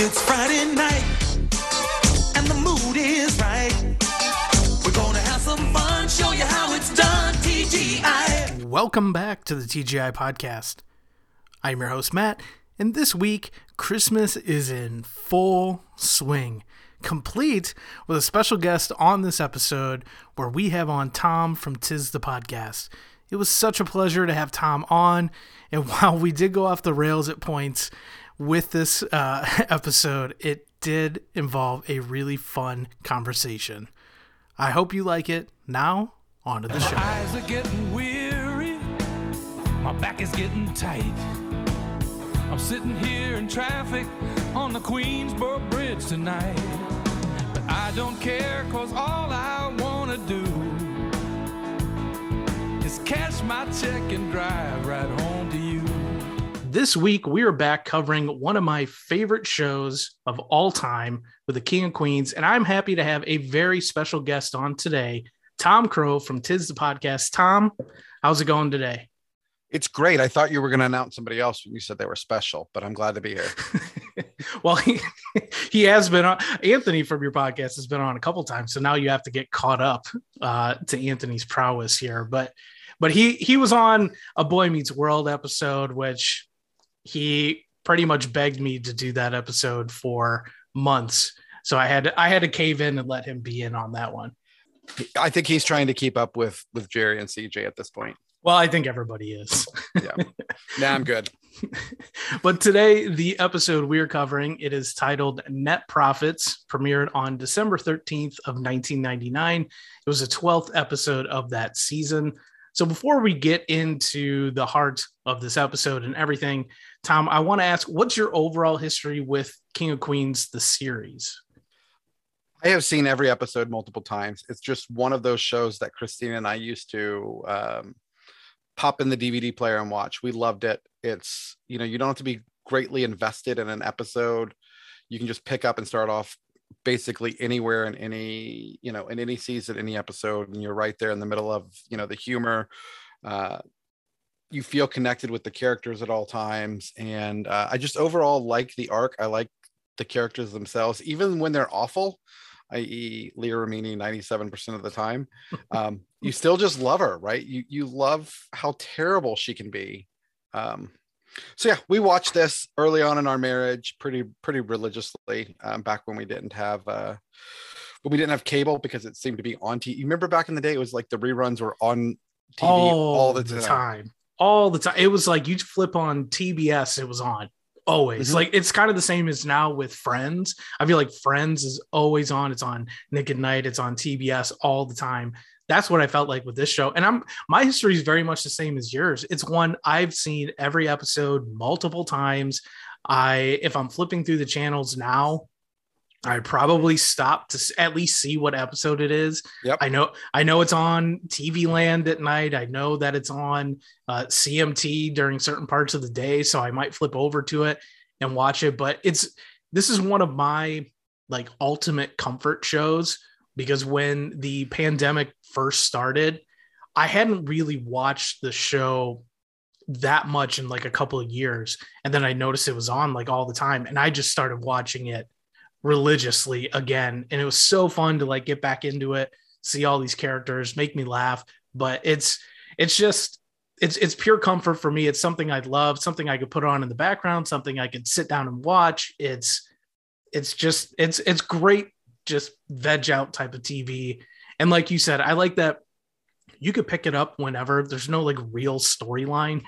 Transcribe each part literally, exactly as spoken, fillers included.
It's Friday night, and the mood is right. We're gonna have some fun, show you how it's done, T G I. Welcome back to the T G I Podcast. I'm your host, Matt, and this week, Christmas is in full swing, complete with a special guest on this episode where we have on Tom from Tis the Podcast. It was such a pleasure to have Tom on, and while we did go off the rails at points with this uh, episode, it did involve a really fun conversation. I hope you like it. Now, on to the show. My eyes are getting weary. My back is getting tight. I'm sitting here in traffic on the Queensboro Bridge tonight. But I don't care, cause all I want to do is cash my check and drive right home to you. This week, we are back covering one of my favorite shows of all time with the King of Queens, and I'm happy to have a very special guest on today, Tom Crowe from Tis the Podcast. Tom, how's it going today? It's great. I thought you were going to announce somebody else when you said they were special, but I'm glad to be here. Well, he, he has been on. Anthony from your podcast has been on a couple times, so now you have to get caught up uh, to Anthony's prowess here. But but he he was on a Boy Meets World episode, which he pretty much begged me to do that episode for months. So I had to, I had to cave in and let him be in on that one. I think he's trying to keep up with, with Jerry and C J at this point. Well, I think everybody is. Yeah. Now I'm good. But today, the episode we're covering, it is titled Net Profits, premiered on December thirteenth of nineteen ninety-nine. It was the twelfth episode of that season. So before we get into the heart of this episode and everything, Tom, I want to ask, what's your overall history with King of Queens, the series? I have seen every episode multiple times. It's just one of those shows that Christina and I used to um, pop in the D V D player and watch. We loved it. It's, you know, you don't have to be greatly invested in an episode. You can just pick up and start off basically anywhere in any, you know, in any season, any episode, and you're right there in the middle of, you know, the humor. Uh, you feel connected with the characters at all times. And uh, I just overall like the arc. I like the characters themselves, even when they're awful, that is. Leah Remini ninety-seven percent of the time. Um, you still just love her, right? You, you love how terrible she can be. Um, So yeah, we watched this early on in our marriage, pretty pretty religiously. Um, back when we didn't have uh, when we didn't have cable, because it seemed to be on T V. You remember back in the day, it was like the reruns were on T V all, all the time. time, all the time. It was like you flip on T B S, it was on always. Mm-hmm. Like it's kind of the same as now with Friends. I feel like Friends is always on. It's on Nick at Night. It's on T B S all the time. That's what I felt like with this show. And I'm my history is very much the same as yours. It's one I've seen every episode multiple times. I, if I'm flipping through the channels now, I probably stop to at least see what episode it is. Yep. I know, I know it's on T V Land at night. I know that it's on uh, C M T during certain parts of the day. So I might flip over to it and watch it. But it's, this is one of my like ultimate comfort shows, because when the pandemic first started, I hadn't really watched the show that much in like a couple of years. And then I noticed it was on like all the time. And I just started watching it religiously again. And it was so fun to like get back into it, see all these characters, make me laugh. But it's, it's just, it's, it's pure comfort for me. It's something I'd love, something I could put on in the background, something I could sit down and watch. It's, it's just, it's, it's great. Just veg out type of T V. And like you said, I like that you could pick it up whenever. There's no like real storyline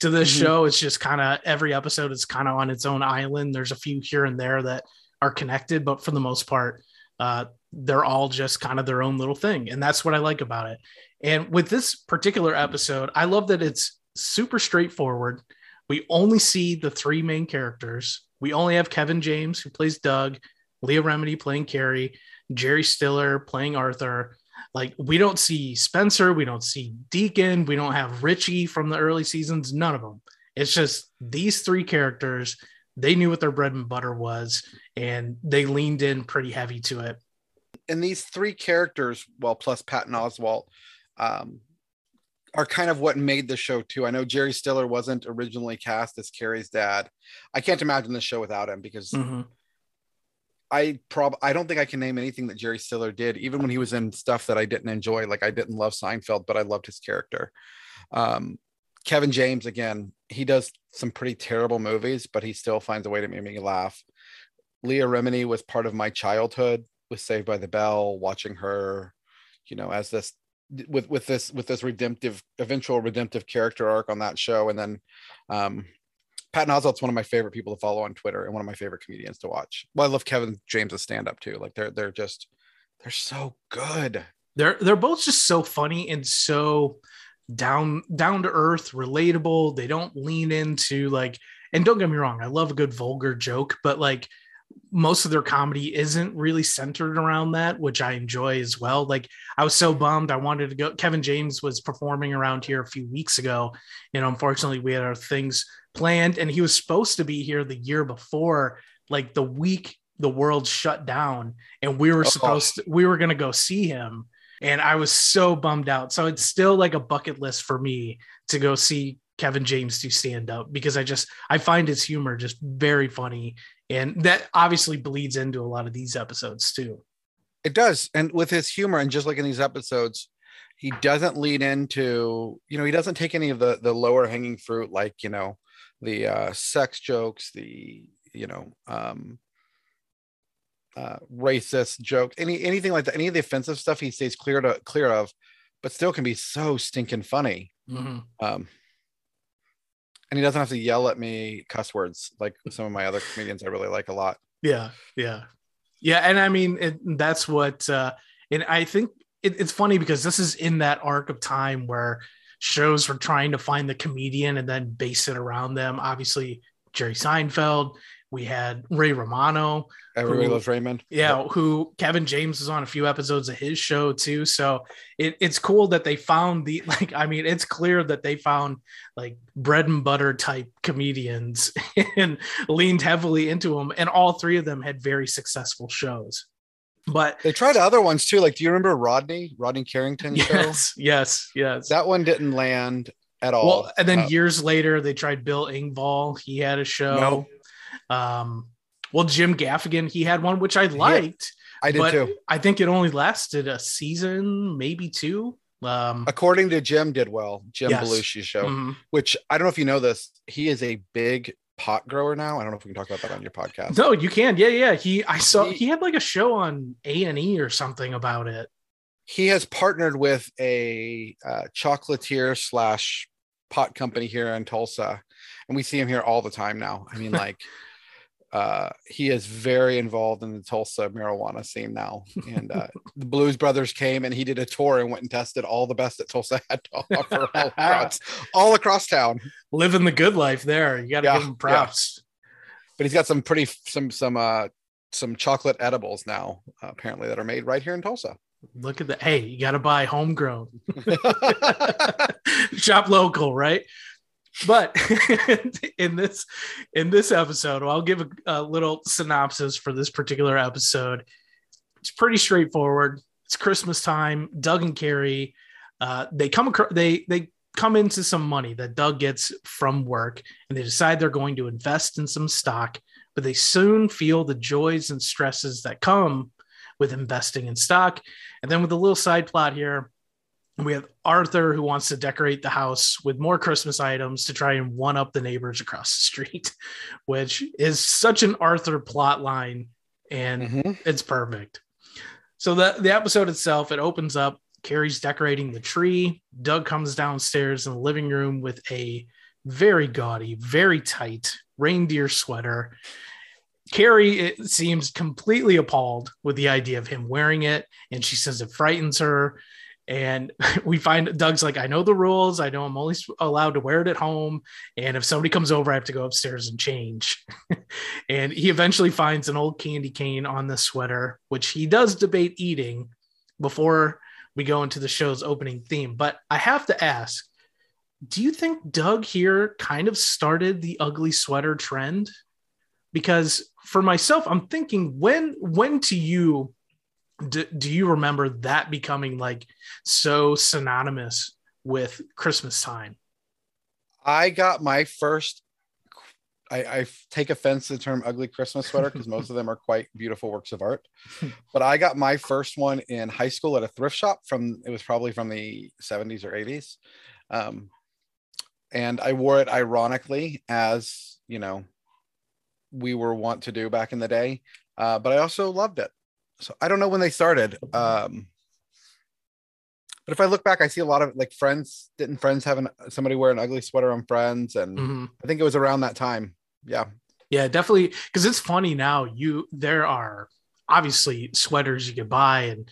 to this mm-hmm. show. It's just kind of every episode is kind of on its own island. There's a few here and there that are connected, but for the most part, uh, they're all just kind of their own little thing. And that's what I like about it. And with this particular episode, I love that it's super straightforward. We only see the three main characters. We only have Kevin James, who plays Doug, Leah Remini playing Carrie, Jerry Stiller playing Arthur. Like, we don't see Spencer. We don't see Deacon. We don't have Richie from the early seasons. None of them. It's just these three characters. They knew what their bread and butter was, and they leaned in pretty heavy to it. And these three characters, well, plus Patton Oswalt, um, are kind of what made the show too. I know Jerry Stiller wasn't originally cast as Carrie's dad. I can't imagine the show without him, because mm-hmm. I prob I don't think I can name anything that Jerry Stiller did, even when he was in stuff that I didn't enjoy. Like, I didn't love Seinfeld, but I loved his character. Um, Kevin James, again, he does some pretty terrible movies, but he still finds a way to make me laugh. Leah Remini was part of my childhood with Saved by the Bell, watching her, you know, as this with with this with this redemptive, eventual redemptive character arc on that show. And then um Patton Oswalt's one of my favorite people to follow on Twitter and one of my favorite comedians to watch. Well, I love Kevin James's stand-up too. Like, they're they're just they're so good. They're they're both just so funny and so down down to earth, relatable. They don't lean into, like, and don't get me wrong, I love a good vulgar joke, but like most of their comedy isn't really centered around that, which I enjoy as well. Like, I was so bummed. I wanted to go. Kevin James was performing around here a few weeks ago, and unfortunately we had our things planned, and he was supposed to be here the year before, like the week the world shut down, and we were oh. supposed to, we were going to go see him. And I was so bummed out. So it's still like a bucket list for me to go see Kevin James do stand up, because I just, I find his humor just very funny. And that obviously bleeds into a lot of these episodes too. It does. And with his humor, and just like in these episodes, he doesn't lead into, you know, he doesn't take any of the, the lower hanging fruit, like, you know, the uh, sex jokes, the, you know, um, uh, racist jokes, any, anything like that, any of the offensive stuff he stays clear to clear of, but still can be so stinking funny. Mm-hmm. Um, and he doesn't have to yell at me cuss words like some of my other comedians I really like a lot. Yeah. Yeah. Yeah. And I mean, it, that's what, uh, and I think it, it's funny because this is in that arc of time where shows were trying to find the comedian and then base it around them. Obviously, Jerry Seinfeld. We had Ray Romano. Everybody who, loves Raymond. Yeah, yeah, who Kevin James was on a few episodes of his show too. So it, it's cool that they found the, like, I mean, it's clear that they found like bread and butter type comedians and leaned heavily into them. And all three of them had very successful shows. But they tried other ones too. Like, do you remember Rodney, Rodney Carrington? Yes, show? yes, yes. That one didn't land at all. Well, and then uh, years later, they tried Bill Engvall. He had a show. No. Um, well, Jim Gaffigan, he had one, which I liked. Yeah, I did but too. I think it only lasted a season, maybe two. Um, According to Jim did well. Jim yes. Belushi's show, mm-hmm. which I don't know if you know this. He is a big pot grower now. I don't know if we can talk about that on your podcast. No, you can. Yeah, yeah. He, I saw he, he had like a show on A and E or something about it. He has partnered with a uh, chocolatier slash pot company here in Tulsa. And we see him here all the time now. I mean, like, uh, he is very involved in the Tulsa marijuana scene now. And uh, the Blues Brothers came and he did a tour and went and tested all the best that Tulsa had to offer, all across, all across town. Living the good life there. You got to yeah, give him props. Yeah. But he's got some pretty, some, some, uh, some chocolate edibles now, uh, apparently, that are made right here in Tulsa. Look at that. Hey, you got to buy homegrown. Shop local, right? But in this in this episode, well, I'll give a, a little synopsis for this particular episode. It's pretty straightforward. It's Christmas time. Doug and Carrie, uh, they come across, they they come into some money that Doug gets from work, and they decide they're going to invest in some stock. But they soon feel the joys and stresses that come with investing in stock. And then with a little side plot here, we have Arthur, who wants to decorate the house with more Christmas items to try and one up the neighbors across the street, which is such an Arthur plot line, and mm-hmm. it's perfect. So the, the episode itself, it opens up. Carrie's decorating the tree. Doug comes downstairs in the living room with a very gaudy, very tight reindeer sweater. Carrie, it seems, completely appalled with the idea of him wearing it, and she says it frightens her. And we find Doug's like, I know the rules. I know I'm only allowed to wear it at home. And if somebody comes over, I have to go upstairs and change. And he eventually finds an old candy cane on the sweater, which he does debate eating before we go into the show's opening theme. But I have to ask, do you think Doug here kind of started the ugly sweater trend? Because for myself, I'm thinking, when, when to you, Do, do you remember that becoming like so synonymous with Christmas time? I got my first I, I take offense to the term ugly Christmas sweater because most of them are quite beautiful works of art. But I got my first one in high school at a thrift shop from, it was probably from the seventies or eighties. Um, and I wore it ironically, as, you know, we were wont to do back in the day. Uh, but I also loved it. So I don't know when they started. Um, but if I look back, I see a lot of like Friends. Didn't Friends have an, somebody wear an ugly sweater on Friends? And mm-hmm. I think it was around that time. Yeah. Yeah, definitely. Because it's funny now. You there are obviously sweaters you could buy, and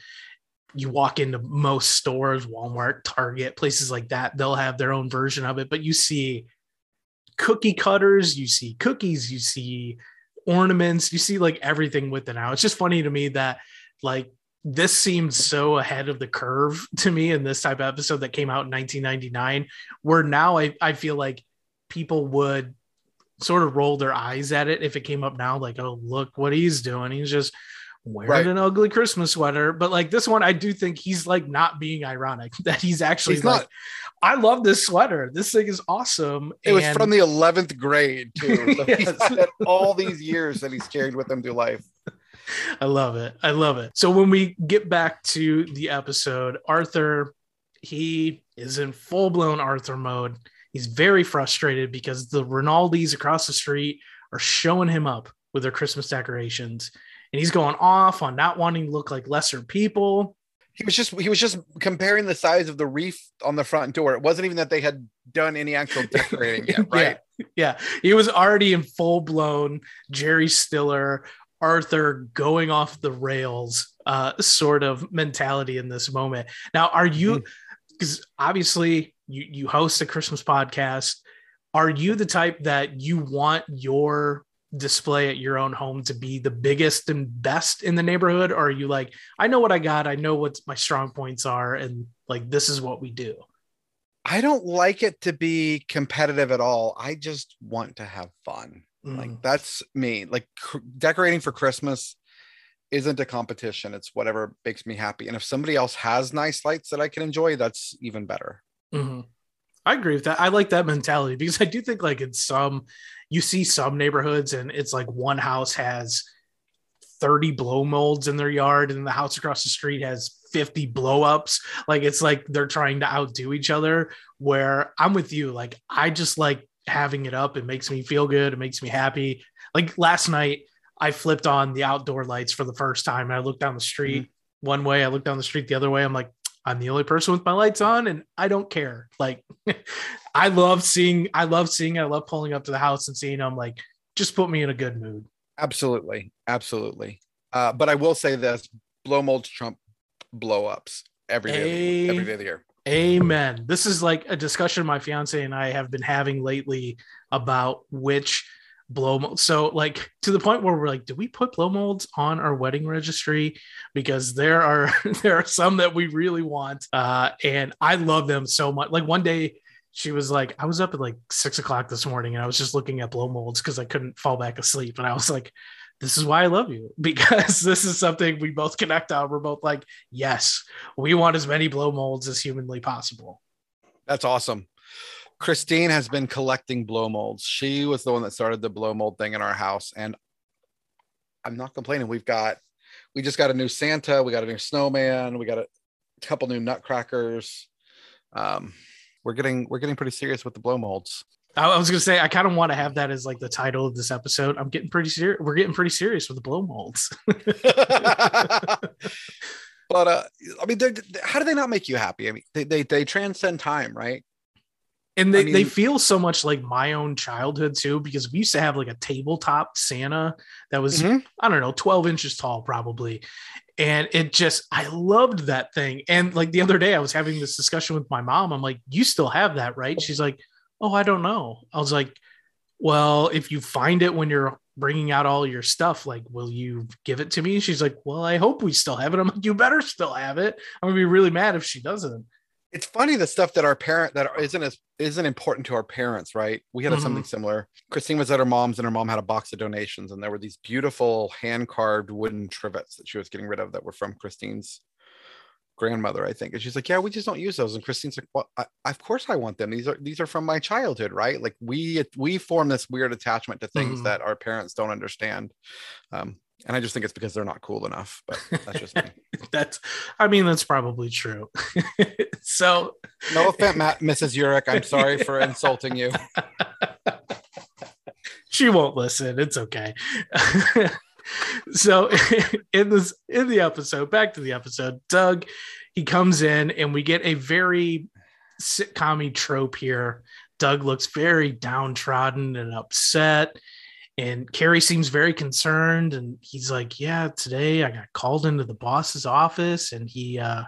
you walk into most stores, Walmart, Target, places like that. They'll have their own version of it. But you see cookie cutters, you see cookies, you see ornaments, you see like everything with it now. It's just funny to me that like this seemed so ahead of the curve to me in this type of episode that came out in nineteen ninety-nine, where now I, I feel like people would sort of roll their eyes at it if it came up now, like, oh, look what he's doing. He's just wearing right. an ugly Christmas sweater. But like this one, I do think he's like not being ironic, that he's actually he's like, not. I love this sweater. This thing is awesome. It and... was from the eleventh grade too. So yes. He's had it all these years that he's carried with him through life. I love it. I love it. So when we get back to the episode, Arthur, he is in full blown Arthur mode. He's very frustrated because the Rinaldis across the street are showing him up with their Christmas decorations. And he's going off on not wanting to look like lesser people. He was just he was just comparing the size of the wreath on the front door. It wasn't even that they had done any actual decorating yet, right? Yeah. yeah. He was already in full blown Jerry Stiller, Arthur going off the rails uh, sort of mentality in this moment. Now, are you, because obviously you, you host a Christmas podcast. Are you the type that you want your display at your own home to be the biggest and best in the neighborhood, or are you like, I know what I got, I know what my strong points are, and like this is what we do? I don't like it to be competitive at all. I just want to have fun. Mm. Like that's me. Like cr- decorating for Christmas isn't a competition. It's whatever makes me happy, and if somebody else has nice lights that I can enjoy, that's even better. Mm-hmm. I agree with that. I like that mentality because I do think like in some, you see some neighborhoods and it's like one house has thirty blow molds in their yard and the house across the street has fifty blow ups. Like it's like they're trying to outdo each other, where I'm with you. Like I just like having it up. It makes me feel good. It makes me happy. Like last night I flipped on the outdoor lights for the first time. And I looked down the street mm-hmm. one way. I looked down the street the other way. I'm like, I'm the only person with my lights on and I don't care. Like I love seeing, I love seeing, I love pulling up to the house and seeing them, like, just put me in a good mood. Absolutely. Absolutely. Uh, but I will say this, blow molds trump blow ups every day, a- every day of the year. Amen. This is like a discussion my fiance and I have been having lately about which blow mold. So like to the point where we're like, do we put blow molds on our wedding registry? Because there are there are some that we really want, uh and I love them so much. Like one day she was like, I was up at like six o'clock this morning and I was just looking at blow molds because I couldn't fall back asleep, and I was like, this is why I love you, because this is something we both connect on. We're both like, yes, we want as many blow molds as humanly possible. That's awesome. Christine has been collecting blow molds. She was the one that started the blow mold thing in our house. And I'm not complaining. We've got, we just got a new Santa. We got a new snowman. We got a couple new nutcrackers. Um, we're getting, we're getting pretty serious with the blow molds. I was going to say, I kind of want to have that as like the title of this episode. I'm getting pretty serious. We're getting pretty serious with the blow molds. But uh, I mean, they're, they're, how do they not make you happy? I mean, they, they, they transcend time, right? And they, I mean, they feel so much like my own childhood too, because we used to have like a tabletop Santa that was, mm-hmm. I don't know, twelve inches tall probably. And it just, I loved that thing. And like the other day I was having this discussion with my mom. I'm like, you still have that, right? She's like, oh, I don't know. I was like, well, if you find it when you're bringing out all your stuff, like, will you give it to me? She's like, well, I hope we still have it. I'm like, you better still have it. I'm going to be really mad if she doesn't. It's funny, the stuff that our parent that isn't as isn't important to our parents, right? We had mm-hmm. something similar. Christine was at her mom's, and her mom had a box of donations, and there were these beautiful hand carved wooden trivets that she was getting rid of that were from Christine's grandmother, I think. And she's like, yeah, we just don't use those. And Christine's like, well, I, of course I want them. These are, these are from my childhood, right? Like we, we form this weird attachment to things mm-hmm. that our parents don't understand. Um, and I just think it's because they're not cool enough, but that's just me. that's, I mean, that's probably true. So no offense, Matt, Missus Urich, I'm sorry for insulting you. She won't listen. It's okay. So in this, in the episode, back to the episode, Doug, he comes in and we get a very sitcom-y trope here. Doug looks very downtrodden and upset. And Carrie seems very concerned. And he's like, yeah, today I got called into the boss's office. And he, uh,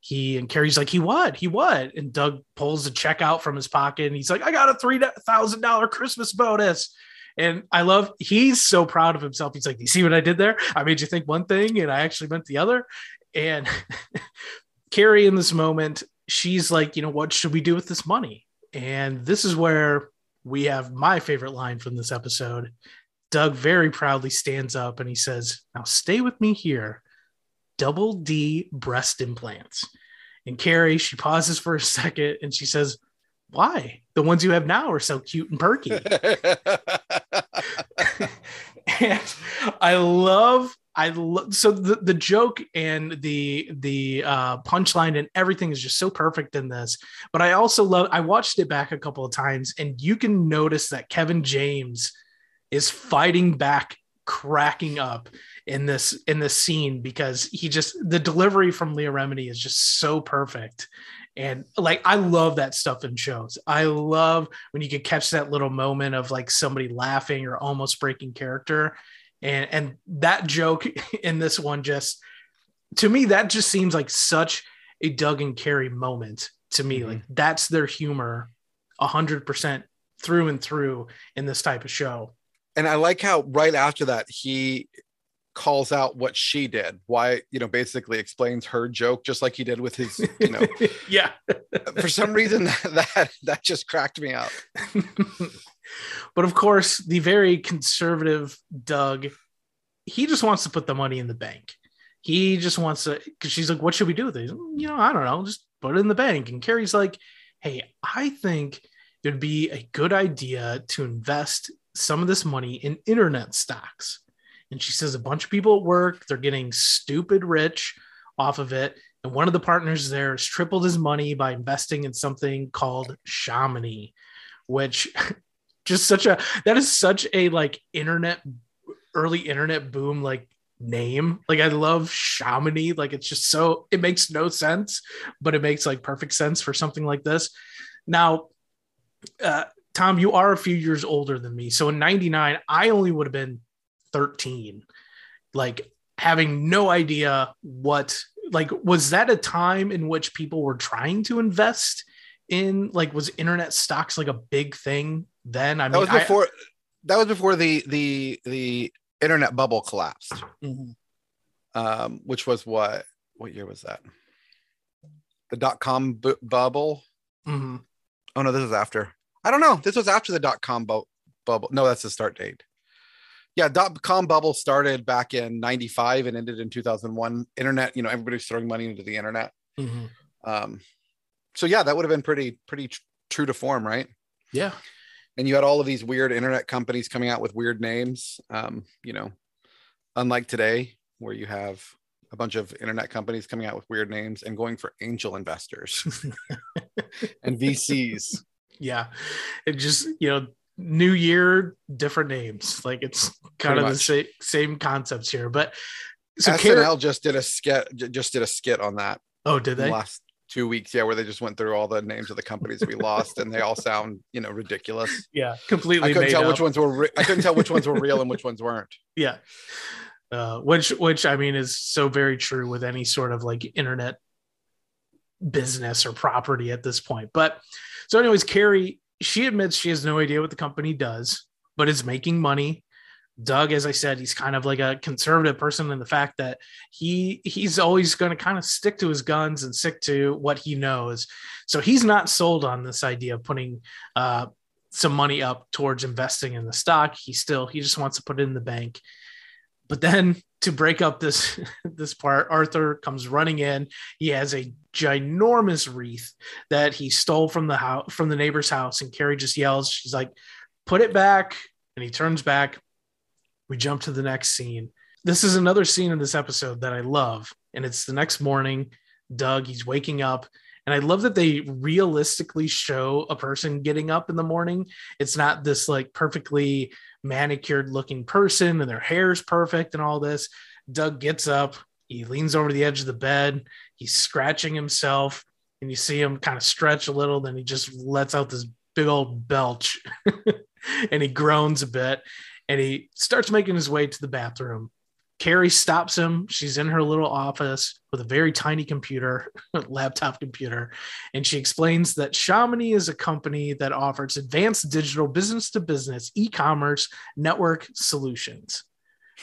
he, and Carrie's like, he what? He what? And Doug pulls a check out from his pocket and he's like, I got a three thousand dollars Christmas bonus. And I love, he's so proud of himself. He's like, you see what I did there? I made you think one thing and I actually meant the other. And Carrie in this moment, she's like, you know, what should we do with this money? And this is where we have my favorite line from this episode. Doug very proudly stands up and he says, now stay with me here. Double D breast implants. And Carrie, she pauses for a second and she says, why? The ones you have now are so cute and perky. And I love, I love, so the, the joke and the, the uh, punchline and everything is just so perfect in this, but I also love, I watched it back a couple of times and you can notice that Kevin James is fighting back, cracking up in this, in this scene, because he just, the delivery from Leah Remini is just so perfect. And like, I love that stuff in shows. I love when you can catch that little moment of like somebody laughing or almost breaking character. And, and that joke in this one, just to me, that just seems like such a Doug and Carrie moment to me. Mm-hmm. Like that's their humor a hundred percent through and through in this type of show. And I like how right after that, he calls out what she did, why, you know, basically explains her joke, just like he did with his, you know, yeah, for some reason that, that just cracked me up. But of course the very conservative Doug, he just wants to put the money in the bank. He just wants to, cause she's like, what should we do with it? You know, I don't know, just put it in the bank. And Carrie's like, hey, I think it'd be a good idea to invest some of this money in internet stocks. And she says a bunch of people at work, they're getting stupid rich off of it. And one of the partners there has tripled his money by investing in something called Shamani, which just such a, that is such a like internet, early internet boom, like name. Like I love Shamani. Like it's just so, it makes no sense, but it makes like perfect sense for something like this. Now, uh, Tom, you are a few years older than me. So in ninety-nine, I only would have been thirteen, like having no idea what, like, was that a time in which people were trying to invest in, like, was internet stocks like a big thing then? I mean, that was before I, that was before the the the internet bubble collapsed. Mm-hmm. um which was what what year was that? The dot-com bu- bubble. Mm-hmm. Oh no, this is after, I don't know, this was after the dot-com bu- bubble. No, that's the start date. Yeah, dot-com bubble started back in ninety-five and ended in two thousand one. Internet, you know, everybody's throwing money into the internet. Mm-hmm. Um, so yeah, that would have been pretty, pretty tr- true to form, right? Yeah. And you had all of these weird internet companies coming out with weird names. Um, you know, unlike today, where you have a bunch of internet companies coming out with weird names and going for angel investors and V Cs. Yeah, it just, you know, new year, different names. Like it's kind Pretty of much. the same, same concepts here. But so S N L Car- just did a skit. Just did a skit on that. Oh, did they? The last two weeks, yeah, where they just went through all the names of the companies we lost, and they all sound, you know, ridiculous. Yeah, completely. I couldn't made tell up. which ones were. Re- I couldn't tell which ones were real and which ones weren't. Yeah, uh, which which I mean is so very true with any sort of like internet business or property at this point. But so, anyways, Carrie, she admits she has no idea what the company does, but it's making money. Doug, as I said, he's kind of like a conservative person in the fact that he he's always going to kind of stick to his guns and stick to what he knows. So he's not sold on this idea of putting uh, some money up towards investing in the stock. He still, he just wants to put it in the bank. But then to break up this, this part, Arthur comes running in. He has a ginormous wreath that he stole from the house, from the neighbor's house. And Carrie just yells, she's like, put it back. And he turns back. We jump to the next scene. This is another scene in this episode that I love. And it's the next morning, Doug, he's waking up. And I love that they realistically show a person getting up in the morning. It's not this like perfectly manicured looking person and their hair is perfect and all this. Doug gets up, he leans over the edge of the bed, he's scratching himself, and you see him kind of stretch a little, then he just lets out this big old belch and he groans a bit and he starts making his way to the bathroom. Carrie stops him. She's in her little office with a very tiny computer, laptop computer. And she explains that Shamani is a company that offers advanced digital business to business e-commerce network solutions,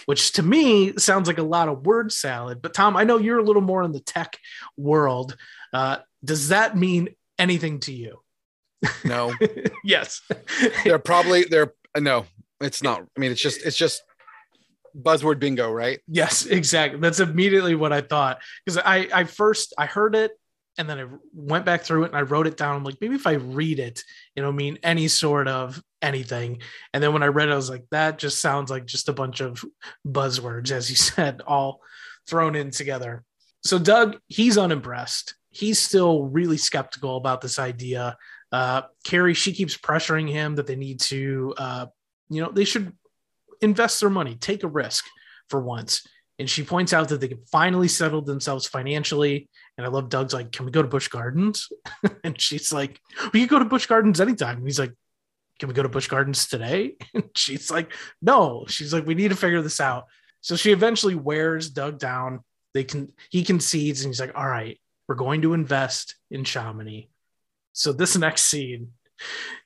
which to me sounds like a lot of word salad. But Tom, I know you're a little more in the tech world. Uh, does that mean anything to you? No. Yes. They're probably they're no, it's not. I mean, it's just it's just. buzzword bingo, right? Yes, exactly. That's immediately what I thought, because I, I first I heard it and then I went back through it and I wrote it down. I'm like, maybe if I read it, it'll mean any sort of anything. And then when I read it, I was like, that just sounds like just a bunch of buzzwords, as you said, all thrown in together. So Doug, he's unimpressed. He's still really skeptical about this idea. Uh, Carrie, she keeps pressuring him that they need to, uh, you know, they should invest their money, take a risk for once. And she points out that they can finally settle themselves financially. And I love Doug's like, can we go to Busch Gardens? And she's like, we can go to Busch Gardens anytime. And he's like, can we go to Busch Gardens today? And she's like, no. She's like, we need to figure this out. So she eventually wears Doug down. They can, he concedes and he's like, all right, we're going to invest in Shamani. So this next scene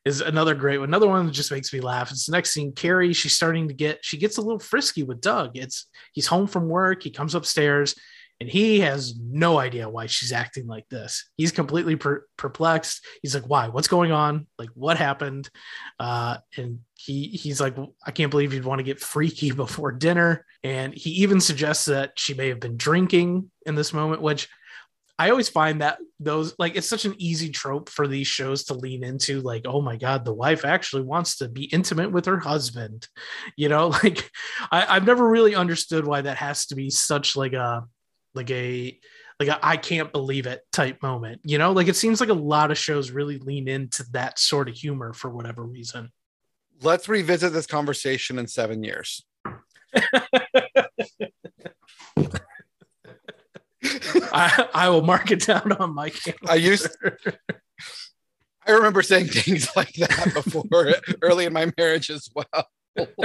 is another great one. Another one that just makes me laugh. It's the next scene. Carrie, she's starting to get, she gets a little frisky with Doug. It's he's home from work. He comes upstairs and he has no idea why she's acting like this. He's completely per- perplexed. He's like, why, what's going on? Like what happened? Uh, and he, he's like, I can't believe you'd want to get freaky before dinner. And he even suggests that she may have been drinking in this moment, which I always find that those, like, it's such an easy trope for these shows to lean into, like, oh my God, the wife actually wants to be intimate with her husband. You know, like I, I've never really understood why that has to be such like a, like a, like a, I can't believe it type moment, you know, like it seems like a lot of shows really lean into that sort of humor for whatever reason. Let's revisit this conversation in seven years. I, I will mark it down on my calendar. I used to, I remember saying things like that before early in my marriage as well.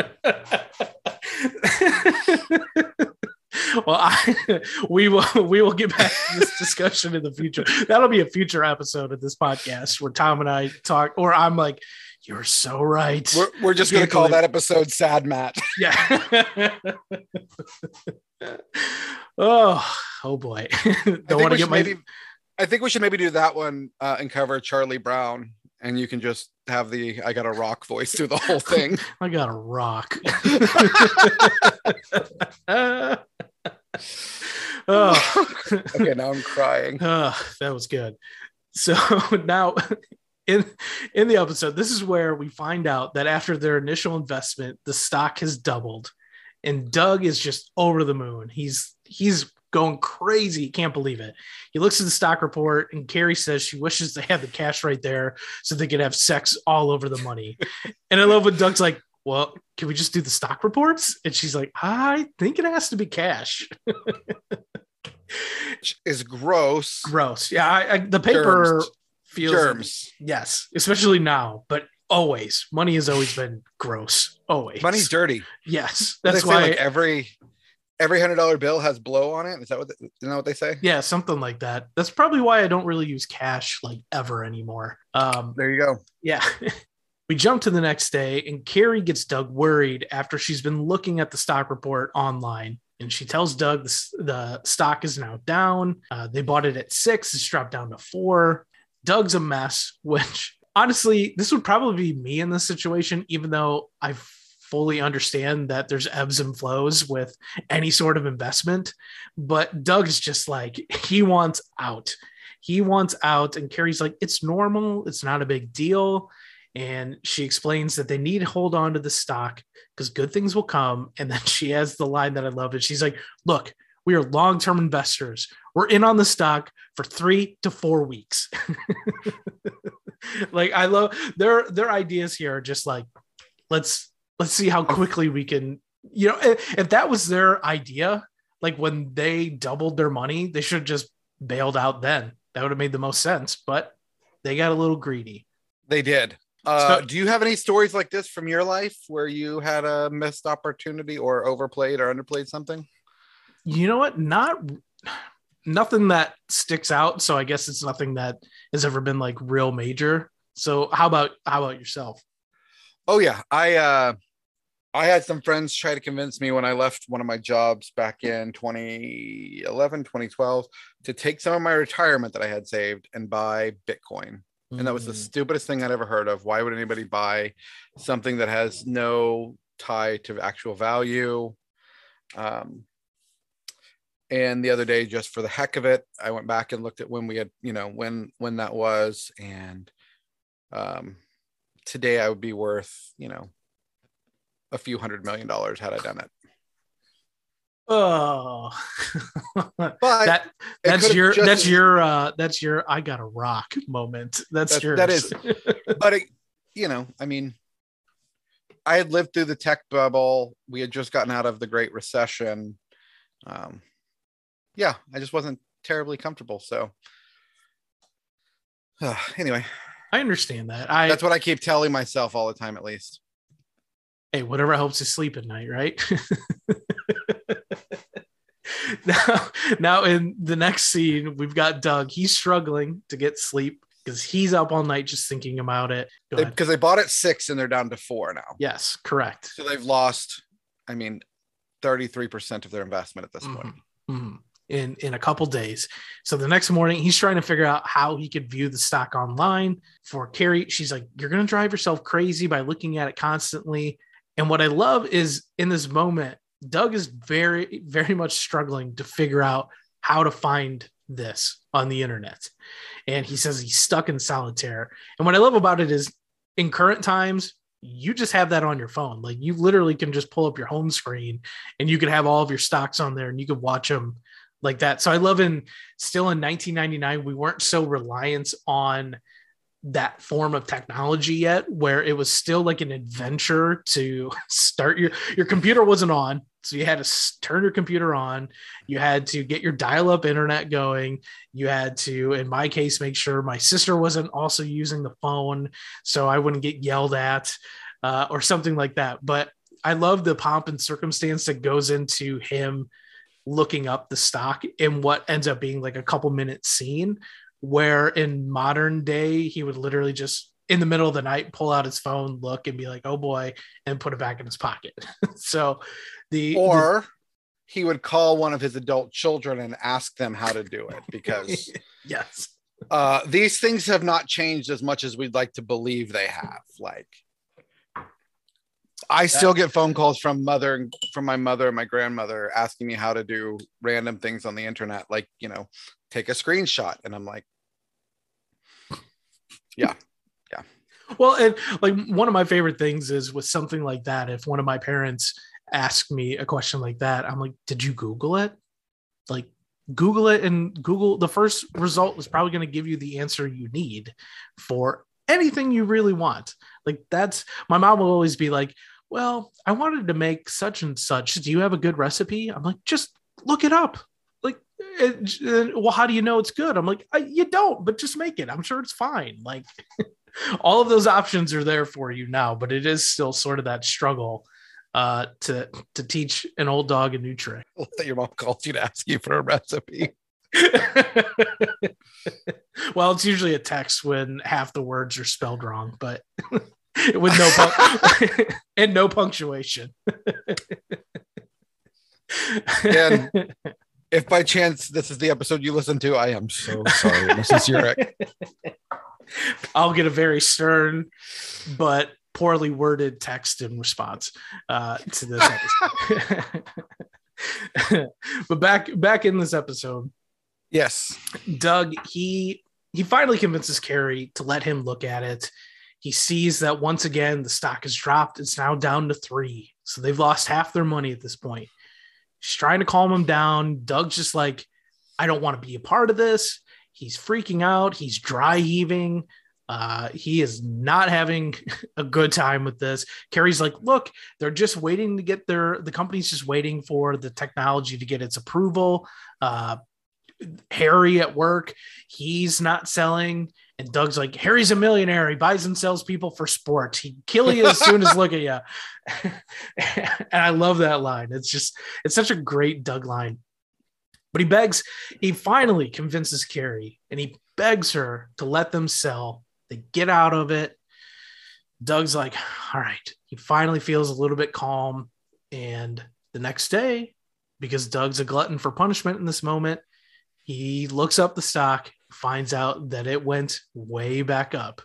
Well, I, we will we will get back to this discussion in the future. That'll be a future episode of this podcast where Tom and I talk, or I'm like, you're so right. We're, we're just going to call that episode Sad Matt. Yeah. oh, oh boy. Don't want to get my... maybe, I think we should maybe do that one uh, and cover Charlie Brown. And you can just have the, I got a rock voice through the whole thing. I got a rock. oh. Okay, now I'm crying. Oh, that was good. So now... In in the episode, this is where we find out that after their initial investment, the stock has doubled and Doug is just over the moon. He's he's going crazy. Can't believe it. He looks at the stock report and Carrie says she wishes they had the cash right there so they could have sex all over the money. And I love when Doug's like, well, can we just do the stock reports? And she's like, I think it has to be cash. It's gross. Gross. Yeah. I, I, the paper... Germs. Feels germs. Like, yes, especially now, but always. Money has always been gross. Always. Money's dirty. Yes, that's why like every every hundred dollar bill has blow on it. Is that what they, you know what they say? Yeah, something like that. That's probably why I don't really use cash like ever anymore. Um, there you go. Yeah. We jump to the next day, and Carrie gets Doug worried after she's been looking at the stock report online. And she tells Doug the, the stock is now down. Uh, they bought it at six. It's dropped down to four. Doug's a mess, which honestly, this would probably be me in this situation, even though I fully understand that there's ebbs and flows with any sort of investment, but Doug's just like, he wants out. He wants out, and Carrie's like, it's normal. It's not a big deal. And she explains that they need to hold on to the stock because good things will come. And then she has the line that I love. And she's like, look, we are long-term investors. We're in on the stock for three to four weeks. Like, I love their, their ideas here are just like, let's, let's see how quickly we can, you know, if, if that was their idea, like when they doubled their money, they should have just bailed out then. That would have made the most sense, but they got a little greedy. They did. Uh, so, do you have any stories like this from your life where you had a missed opportunity or overplayed or underplayed something? You know what? Not nothing that sticks out. So I guess it's nothing that has ever been like real major. So how about, how about yourself? Oh yeah. I, uh, I had some friends try to convince me when I left one of my jobs back in twenty eleven, twenty twelve to take some of my retirement that I had saved and buy Bitcoin. And that was the stupidest thing I'd ever heard of. Why would anybody buy something that has no tie to actual value? Um, and the other day, just for the heck of it, I went back and looked at when we had, you know, when, when that was. And um, today I would be worth, you know, a few hundred million dollars had I done it. Oh, but that, that's your, just, that's your, uh, that's your, I got a rock moment. That's that, yours. That is, but it, you know, I mean, I had lived through the tech bubble. We had just gotten out of the Great Recession. Um, yeah, I just wasn't terribly comfortable. So uh, anyway, I understand that. I, that's what I keep telling myself all the time, at least. Hey, whatever helps you sleep at night, right? Now, now in the next scene, we've got Doug. He's struggling to get sleep because he's up all night just thinking about it. Because they, they bought at six and they're down to four now. Yes, correct. So they've lost, I mean, thirty-three percent of their investment at this mm-hmm. point. Mm-hmm. In, in a couple days. So the next morning, he's trying to figure out how he could view the stock online. For Carrie, she's like, you're going to drive yourself crazy by looking at it constantly. And what I love is in this moment, Doug is very, very much struggling to figure out how to find this on the internet. And he says he's stuck in solitaire. And what I love about it is in current times, you just have that on your phone. Like you literally can just pull up your home screen and you can have all of your stocks on there and you can watch them like that. So I love in still in nineteen ninety-nine, we weren't so reliant on that form of technology yet, where it was still like an adventure to start your, your computer wasn't on. So you had to turn your computer on. You had to get your dial up internet going. You had to, in my case, make sure my sister wasn't also using the phone so I wouldn't get yelled at uh, or something like that. But I love the pomp and circumstance that goes into him looking up the stock in what ends up being like a couple minute scene, where in modern day, he would literally just in the middle of the night, pull out his phone, look and be like, oh boy, and put it back in his pocket. So the, or the, he would call one of his adult children and ask them how to do it because yes, uh, these things have not changed as much as we'd like to believe they have. Like I still get phone calls from mother from my mother and my grandmother asking me how to do random things on the internet. Like, you know, take a screenshot. And I'm like, yeah, yeah. Well, and like one of my favorite things is with something like that, if one of my parents asked me a question like that, I'm like, did you Google it? Like Google it and Google. The first result was probably going to give you the answer you need for anything you really want. Like that's, my mom will always be like, well, I wanted to make such and such. Do you have a good recipe? I'm like, just look it up. Like, it, it, well, how do you know it's good? I'm like, I, you don't, but just make it. I'm sure it's fine. Like all of those options are there for you now, but it is still sort of that struggle uh, to, to teach an old dog a new trick. I love that your mom called you to ask you for a recipe. Well, it's usually a text when half the words are spelled wrong, but with no pun- and no punctuation. And if by chance this is the episode you listen to, I am so sorry, Missus Urich. I'll get a very stern but poorly worded text in response uh, to this episode. But back back in this episode, yes, Doug he he finally convinces Carrie to let him look at it. He sees that once again the stock has dropped. It's now down to three, so they've lost half their money at this point. She's trying to calm him down. Doug's just like, I don't want to be a part of this. He's freaking out. He's dry heaving. Uh, he is not having a good time with this. Carrie's like, look, they're just waiting to get their, the company's just waiting for the technology to get its approval. Uh, Harry at work, he's not selling. And Doug's like, Harry's a millionaire. He buys and sells people for sport. He'd kill you as soon as look at you. And I love that line. It's just, it's such a great Doug line. But he begs, he finally convinces Carrie and he begs her to let them sell. They get out of it. Doug's like, all right. He finally feels a little bit calm. And the next day, because Doug's a glutton for punishment in this moment, he looks up the stock, finds out that it went way back up.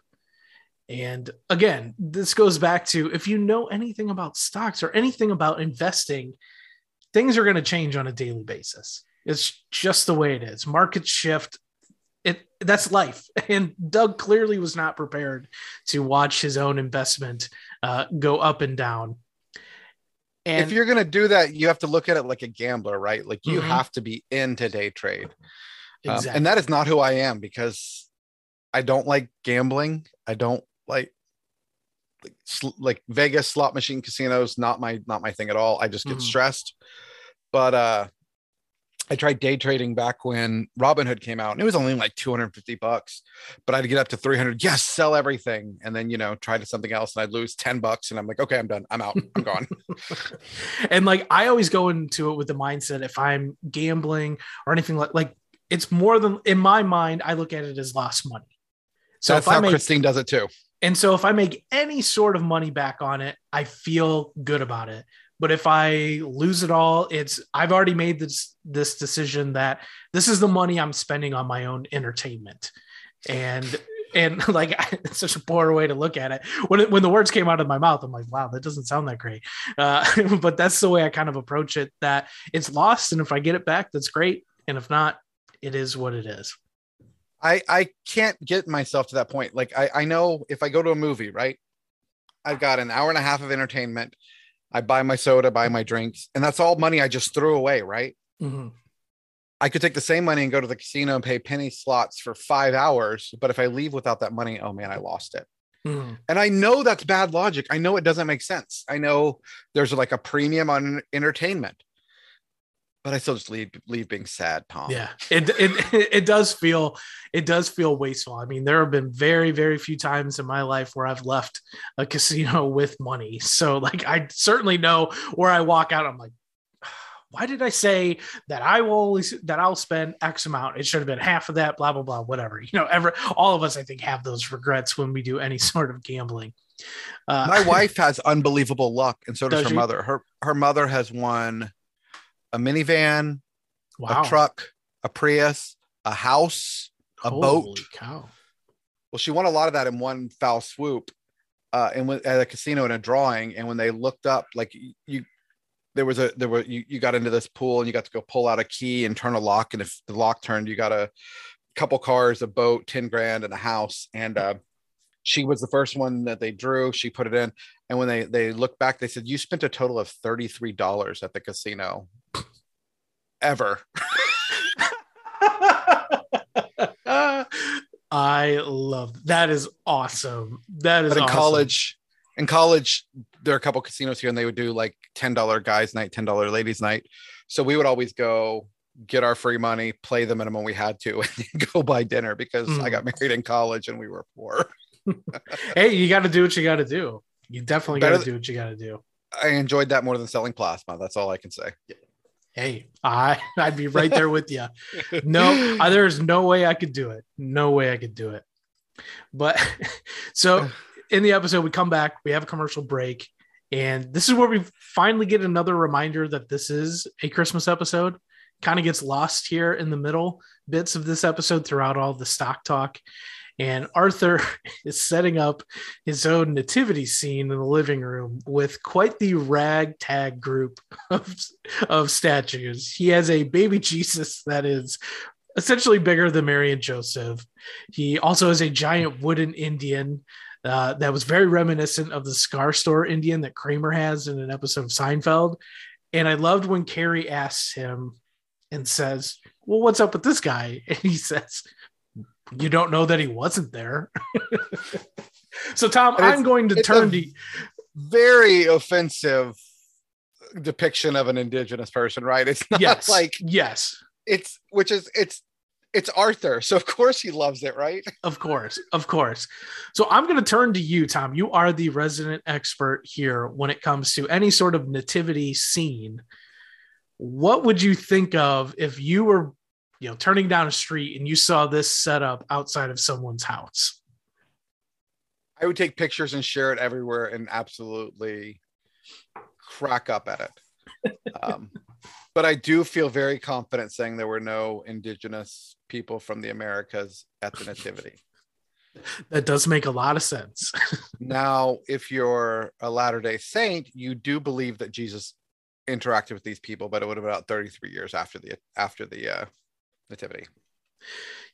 And again, this goes back to, if you know anything about stocks or anything about investing, things are going to change on a daily basis. It's just the way it is. Markets shift. It that's life. And Doug clearly was not prepared to watch his own investment uh, go up and down. And if you're going to do that, you have to look at it like a gambler, right? Like you mm-hmm. have to be into day trade. Exactly. Um, and that is not who I am, because I don't like gambling. I don't like, like, like Vegas slot machine casinos. Not my, not my thing at all. I just get mm-hmm. stressed. But, uh, I tried day trading back when Robinhood came out, and it was only like two hundred fifty bucks, but I'd get up to three hundred. Yes. Sell everything. And then, you know, try to something else and I'd lose ten bucks and I'm like, okay, I'm done. I'm out. I'm gone. And like, I always go into it with the mindset, if I'm gambling or anything like, like it's more than, in my mind, I look at it as lost money. So that's if how I make, Christine does it too. And so if I make any sort of money back on it, I feel good about it. But if I lose it all, it's I've already made this this decision that this is the money I'm spending on my own entertainment. And and like, it's such a poor way to look at it. When it, when the words came out of my mouth, I'm like, wow, that doesn't sound that great. Uh, but that's the way I kind of approach it, that it's lost. And if I get it back, that's great. And if not, it is what it is. I, I can't get myself to that point. Like, I, I know if I go to a movie, right, I've got an hour and a half of entertainment. I buy my soda, buy my drinks, and that's all money I just threw away, right? Mm-hmm. I could take the same money and go to the casino and pay penny slots for five hours, but if I leave without that money, oh man, I lost it. Mm-hmm. And I know that's bad logic. I know it doesn't make sense. I know there's like a premium on entertainment, but I still just leave leave being sad, Tom. Yeah, it it it does feel it does feel wasteful. I mean, there have been very, very few times in my life where I've left a casino with money. So like, I certainly know where I walk out, I'm like, why did I say that I will only, that I'll spend X amount? It should have been half of that. Blah blah blah. Whatever. You know, ever all of us, I think, have those regrets when we do any sort of gambling. Uh, my wife has unbelievable luck, and so does, does her she? mother. Her her mother has won a minivan, wow. a truck, a Prius, a house, a Holy boat. Cow. Well, she won a lot of that in one foul swoop, uh, and went at a casino in a drawing. And when they looked up, like you, there was a there were you, you got into this pool and you got to go pull out a key and turn a lock. And if the lock turned, you got a couple cars, a boat, ten grand, and a house. And uh, she was the first one that they drew. She put it in, and when they they looked back, they said, "You spent a total of thirty-three dollars at the casino." Ever. I love that. That is awesome. That is but in awesome. college. In college, there are a couple casinos here, and they would do like ten dollar guys' night, ten dollar ladies' night. So we would always go get our free money, play the minimum we had to, and go buy dinner because mm. I got married in college and we were poor. Hey, you got to do what you got to do. You definitely got to do what you got to do. I enjoyed that more than selling plasma. That's all I can say. Yeah. Hey, I, I'd be right there with you. No, there's no way I could do it. No way I could do it. But so in the episode, we come back, we have a commercial break, and this is where we finally get another reminder that this is a Christmas episode. Kind of gets lost here in the middle bits of this episode throughout all the stock talk. And Arthur is setting up his own nativity scene in the living room with quite the ragtag group of, of statues. He has a baby Jesus that is essentially bigger than Mary and Joseph. He also has a giant wooden Indian uh, that was very reminiscent of the Scar Store Indian that Kramer has in an episode of Seinfeld. And I loved when Carrie asks him and says, well, what's up with this guy? And he says, you don't know that he wasn't there. So, Tom, I'm going to turn to... Very offensive depiction of an indigenous person, right? It's not yes. like... Yes. It's, which is, it's, it's Arthur. So, of course he loves it, right? Of course. Of course. So, I'm going to turn to you, Tom. You are the resident expert here when it comes to any sort of nativity scene. What would you think of if you were, you know, turning down a street and you saw this setup outside of someone's house? I would take pictures and share it everywhere and absolutely crack up at it. Um, but I do feel very confident saying there were no indigenous people from the Americas at the nativity. That does make a lot of sense. Now, if you're a Latter-day Saint, you do believe that Jesus interacted with these people, but it would have been about thirty-three years after the after the uh, nativity.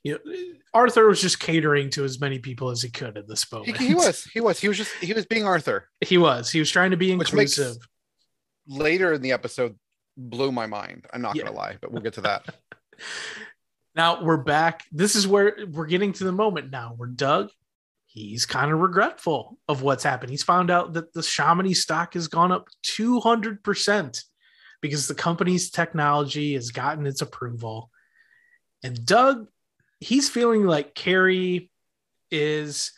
You know, Arthur was just catering to as many people as he could at this moment. He, he was, he was, he was just, he was being Arthur. He was, he was trying to be inclusive. Which makes, later in the episode, blew my mind. I'm not yeah. going to lie, but we'll get to that. Now we're back. This is where we're getting to the moment now where Doug, he's kind of regretful of what's happened. He's found out that the Shamani stock has gone up two hundred percent because the company's technology has gotten its approval. And Doug, he's feeling like Carrie is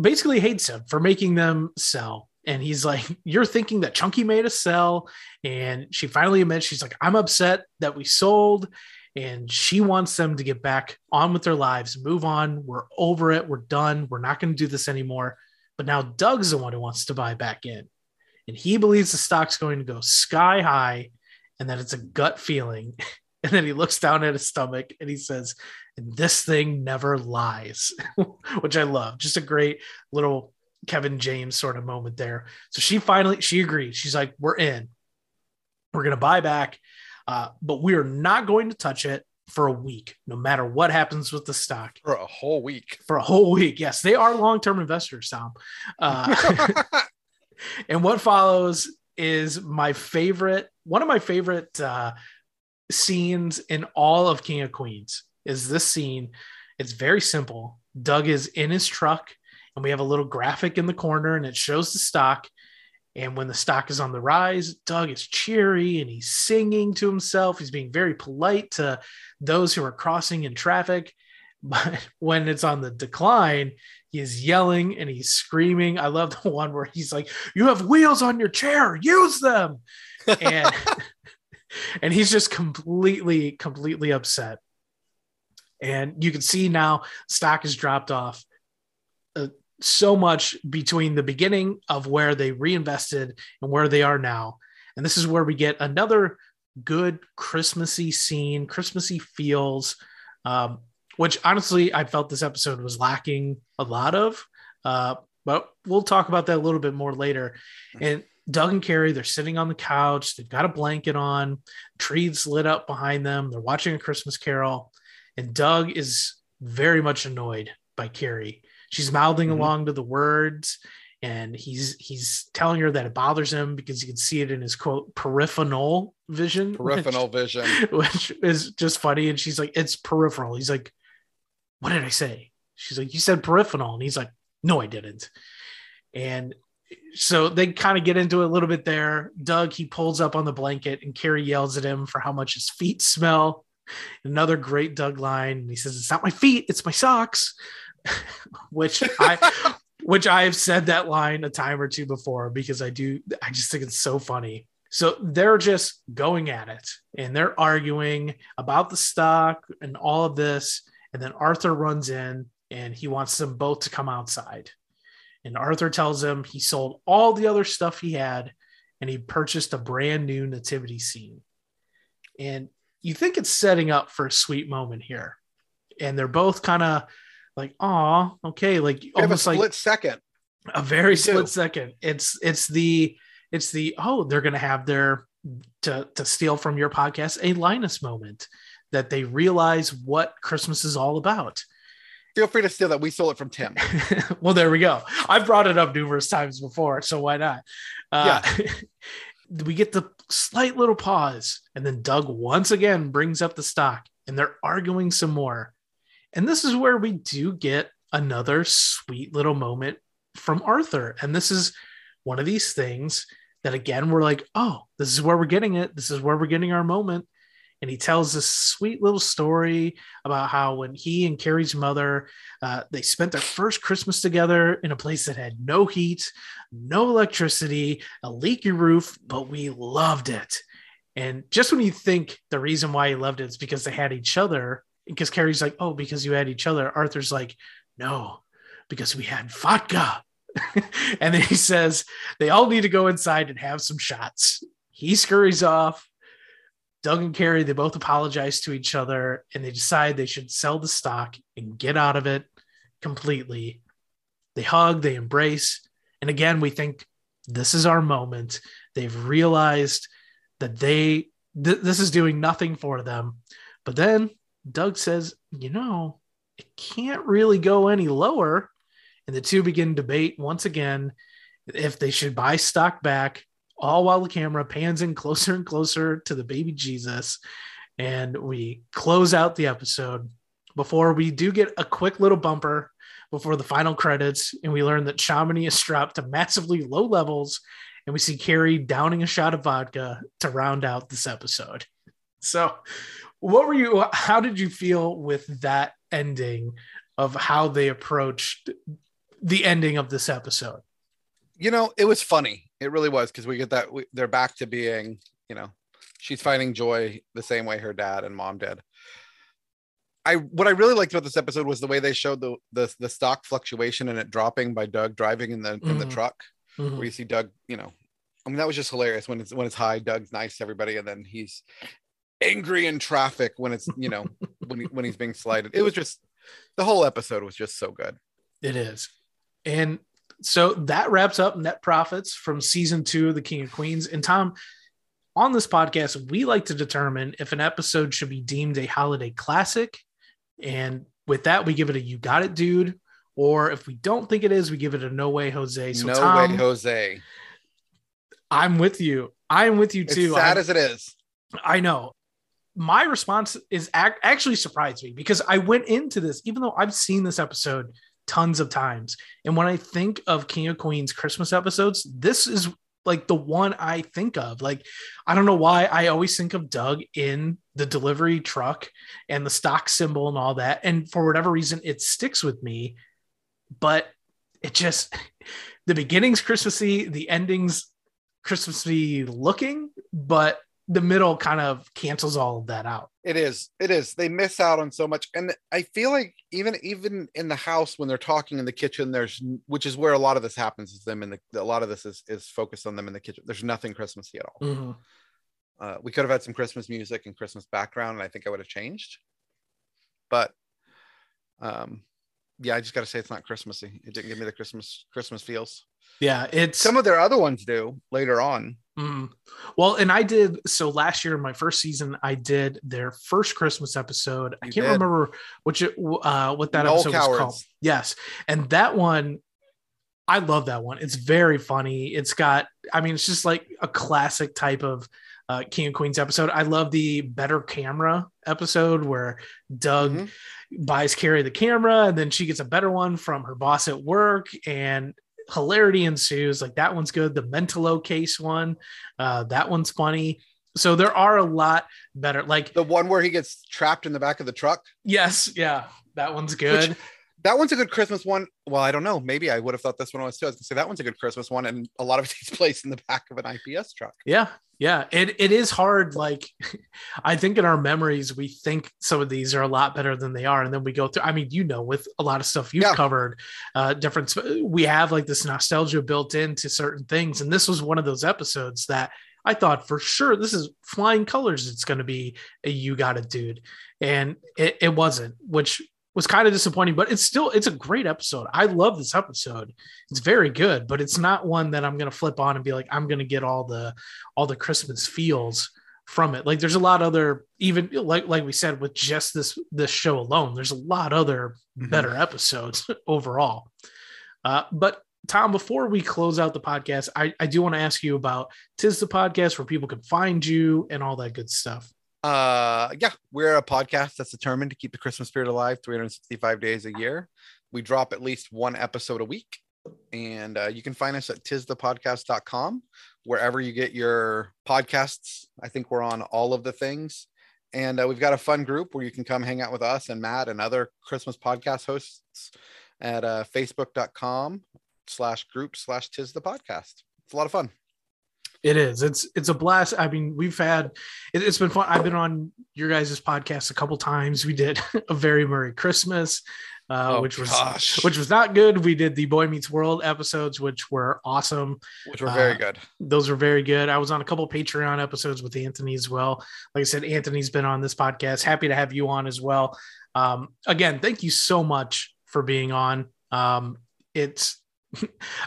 basically hates him for making them sell. And he's like, you're thinking that Chunky made us sell. And she finally admits, she's like, I'm upset that we sold. And she wants them to get back on with their lives, move on. We're over it. We're done. We're not going to do this anymore. But now Doug's the one who wants to buy back in. And he believes the stock's going to go sky high and that it's a gut feeling. And then he looks down at his stomach and he says, and this thing never lies, which I love. Just a great little Kevin James sort of moment there. So she finally, she agrees. She's like, we're in, we're going to buy back, uh, but we are not going to touch it for a week, no matter what happens with the stock. For a whole week. For a whole week. Yes. They are long-term investors, Tom. Uh, and what follows is my favorite, one of my favorite, uh, scenes in all of King of Queens is this scene. It's very simple. Doug is in his truck and we have a little graphic in the corner and it shows the stock. And when the stock is on the rise, Doug is cheery and he's singing to himself. He's being very polite to those who are crossing in traffic. But when it's on the decline, he is yelling and he's screaming. I love the one where he's like, you have wheels on your chair, use them. And And he's just completely, completely upset. And you can see now stock has dropped off uh, so much between the beginning of where they reinvested and where they are now. And this is where we get another good Christmassy scene, Christmassy feels, um, which honestly, I felt this episode was lacking a lot of. Uh, but we'll talk about that a little bit more later. And Doug and Carrie, they're sitting on the couch. They've got a blanket on. Trees lit up behind them. They're watching A Christmas Carol. And Doug is very much annoyed by Carrie. She's mouthing mm-hmm. along to the words. And he's he's telling her that it bothers him because you can see it in his, quote, peripheral vision. Peripheral which, vision. Which is just funny. And she's like, it's peripheral. He's like, what did I say? She's like, you said peripheral. And he's like, no, I didn't. And so they kind of get into it a little bit there. Doug, he pulls up on the blanket and Carrie yells at him for how much his feet smell. Another great Doug line. And he says, it's not my feet, it's my socks, which I, which I have said that line a time or two before, because I do, I just think it's so funny. So they're just going at it and they're arguing about the stock and all of this. And then Arthur runs in and he wants them both to come outside. And Arthur tells him he sold all the other stuff he had and he purchased a brand new nativity scene. And you think it's setting up for a sweet moment here. And they're both kind of like, aw, okay, like you almost have a split like second, a very split second. It's it's the it's the oh, they're gonna have their to to steal from your podcast a Linus moment that they realize what Christmas is all about. Feel free to steal that. We stole it from Tim. Well, there we go. I've brought it up numerous times before, so why not? Uh, yeah. We get the slight little pause, and then Doug once again brings up the stock, and they're arguing some more. And this is where we do get another sweet little moment from Arthur. And this is one of these things that, again, we're like, oh, this is where we're getting it. This is where we're getting our moment. And he tells this sweet little story about how when he and Carrie's mother, uh, they spent their first Christmas together in a place that had no heat, no electricity, a leaky roof, but we loved it. And just when you think the reason why he loved it is because they had each other, because Carrie's like, oh, because you had each other. Arthur's like, no, because we had vodka. And then he says, they all need to go inside and have some shots. He scurries off. Doug and Carrie, they both apologize to each other, and they decide they should sell the stock and get out of it completely. They hug, they embrace. And again, we think this is our moment. They've realized that they th- this is doing nothing for them. But then Doug says, you know, it can't really go any lower. And the two begin debate once again if they should buy stock back, all while the camera pans in closer and closer to the baby Jesus. And we close out the episode before we do get a quick little bumper before the final credits. And we learn that Shamani is strapped to massively low levels. And we see Carrie downing a shot of vodka to round out this episode. So what were you, how did you feel with that ending of how they approached the ending of this episode? You know, it was funny. It really was, because we get that we, they're back to being, you know, she's finding joy the same way her dad and mom did. I what I really liked about this episode was the way they showed the the, the stock fluctuation and it dropping by Doug driving in the mm-hmm. in the truck, mm-hmm. where you see Doug. You know, I mean that was just hilarious when it's when it's high. Doug's nice to everybody, and then he's angry in traffic when it's you know when he, when he's being slighted. It was just the whole episode was just so good. It is, and. So that wraps up net profits from season two of The King of Queens. And Tom, on this podcast, we like to determine if an episode should be deemed a holiday classic. And with that, we give it a You Got It, Dude. Or if we don't think it is, we give it a No Way, Jose. So, no Tom, way, Jose. I'm with you. I'm with you, too. As sad I'm, as it is. I know. My response is act, actually surprised me because I went into this, even though I've seen this episode tons of times. And when I think of King of Queens Christmas episodes, this is like the one I think of. Like, I don't know why I always think of Doug in the delivery truck and the stock symbol and all that. And for whatever reason, it sticks with me, but it just, the beginning's Christmassy, the ending's Christmassy looking, but the middle kind of cancels all of that out. It is. It is. They miss out on so much. And I feel like even, even in the house, when they're talking in the kitchen, there's, which is where a lot of this happens is them. And the, a lot of this is, is focused on them in the kitchen. There's nothing Christmassy at all. Mm-hmm. Uh, we could have had some Christmas music and Christmas background. And I think I would have changed, but um, yeah, I just got to say it's not Christmassy. It didn't give me the Christmas, Christmas feels. Yeah. It's some of their other ones do later on. Mm. Well, and I did. So last year, in my first season, I did their first Christmas episode. You I can't did. remember which, uh, what that Noel episode Cowards. was called. Yes. And that one, I love that one. It's very funny. It's got, I mean, it's just like a classic type of uh, King and Queens episode. I love the Better Camera episode where Doug mm-hmm. buys Carrie the camera and then she gets a better one from her boss at work. And hilarity ensues. Like that one's good. The Mentolo case one, uh, that one's funny. So there are a lot better. Like the one where he gets trapped in the back of the truck. Yes, yeah, that one's good. Which, that one's a good Christmas one. Well, I don't know. Maybe I would have thought this one was too. I was gonna say that one's a good Christmas one, and a lot of it takes place in the back of an I P S truck. Yeah, yeah. It it is hard. Like I think in our memories, we think some of these are a lot better than they are, and then we go through. I mean, you know, with a lot of stuff you've yeah. covered, uh, different. We have like this nostalgia built into certain things, and this was one of those episodes that I thought for sure this is flying colors. It's going to be a You Got It, Dude, and it, it wasn't, which was kind of disappointing, but it's still, it's a great episode. I love this episode. It's very good, but it's not one that I'm going to flip on and be like, I'm going to get all the, all the Christmas feels from it. Like there's a lot of other, even like, like we said, with just this, this show alone, there's a lot other better mm-hmm. episodes overall. Uh, but Tom, before we close out the podcast, I, I do want to ask you about Tis the Podcast, where people can find you and all that good stuff. Uh, yeah, we're a podcast that's determined to keep the Christmas spirit alive three hundred sixty-five days a year. We drop at least one episode a week, and uh, you can find us at tis the podcast dot com, wherever you get your podcasts. I think we're on all of the things, and uh, we've got a fun group where you can come hang out with us and Matt and other Christmas podcast hosts at uh, facebook dot com slash group slash tis the podcast. It's a lot of fun. It is. It's it's a blast. I mean, we've had, it, it's been fun. I've been on your guys' podcast a couple times. We did a very Merry Christmas, uh, oh, which was gosh. which was not good. We did the Boy Meets World episodes, which were awesome. Which were very uh, good. Those were very good. I was on a couple of Patreon episodes with Anthony as well. Like I said, Anthony's been on this podcast. Happy to have you on as well. Um, again, thank you so much for being on. Um, it's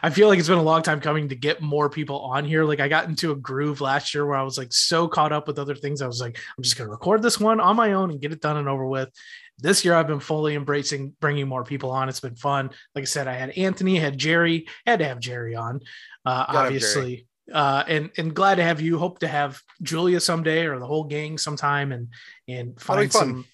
I feel like it's been a long time coming to get more people on here. Like I got into a groove last year where I was like so caught up with other things. I was like, I'm just going to record this one on my own and get it done and over with. This year I've been fully embracing bringing more people on. It's been fun. Like I said, I had Anthony, had Jerry, had to have Jerry on, uh, obviously. Uh, and, and glad to have you. Hope to have Julia someday or the whole gang sometime and, and find some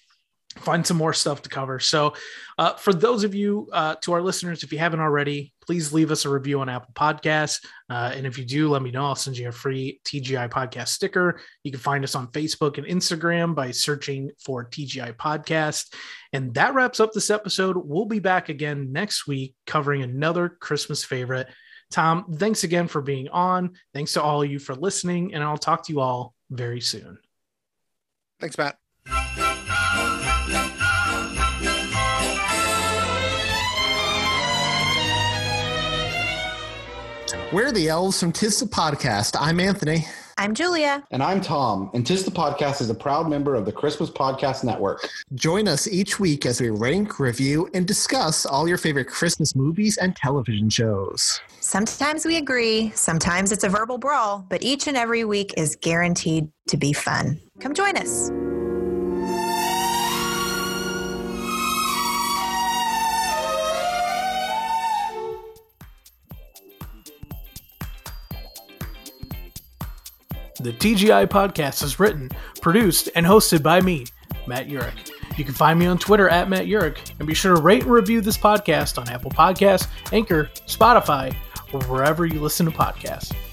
find some more stuff to cover. So uh, for those of you, uh, to our listeners, if you haven't already, please leave us a review on Apple Podcasts. Uh, and if you do, let me know. I'll send you a free T G I Podcast sticker. You can find us on Facebook and Instagram by searching for T G I Podcast. And that wraps up this episode. We'll be back again next week covering another Christmas favorite. Tom, thanks again for being on. Thanks to all of you for listening. And I'll talk to you all very soon. Thanks, Matt. We're the elves from Tis the Podcast. I'm Anthony. I'm Julia. And I'm Tom. And Tis the Podcast is a proud member of the Christmas Podcast Network. Join us each week as we rank, review, and discuss all your favorite Christmas movies and television shows. Sometimes we agree. Sometimes it's a verbal brawl. But each and every week is guaranteed to be fun. Come join us. The T G I Podcast is written, produced, and hosted by me, Matt Urich. You can find me on Twitter at Matt Urich, and be sure to rate and review this podcast on Apple Podcasts, Anchor, Spotify, or wherever you listen to podcasts.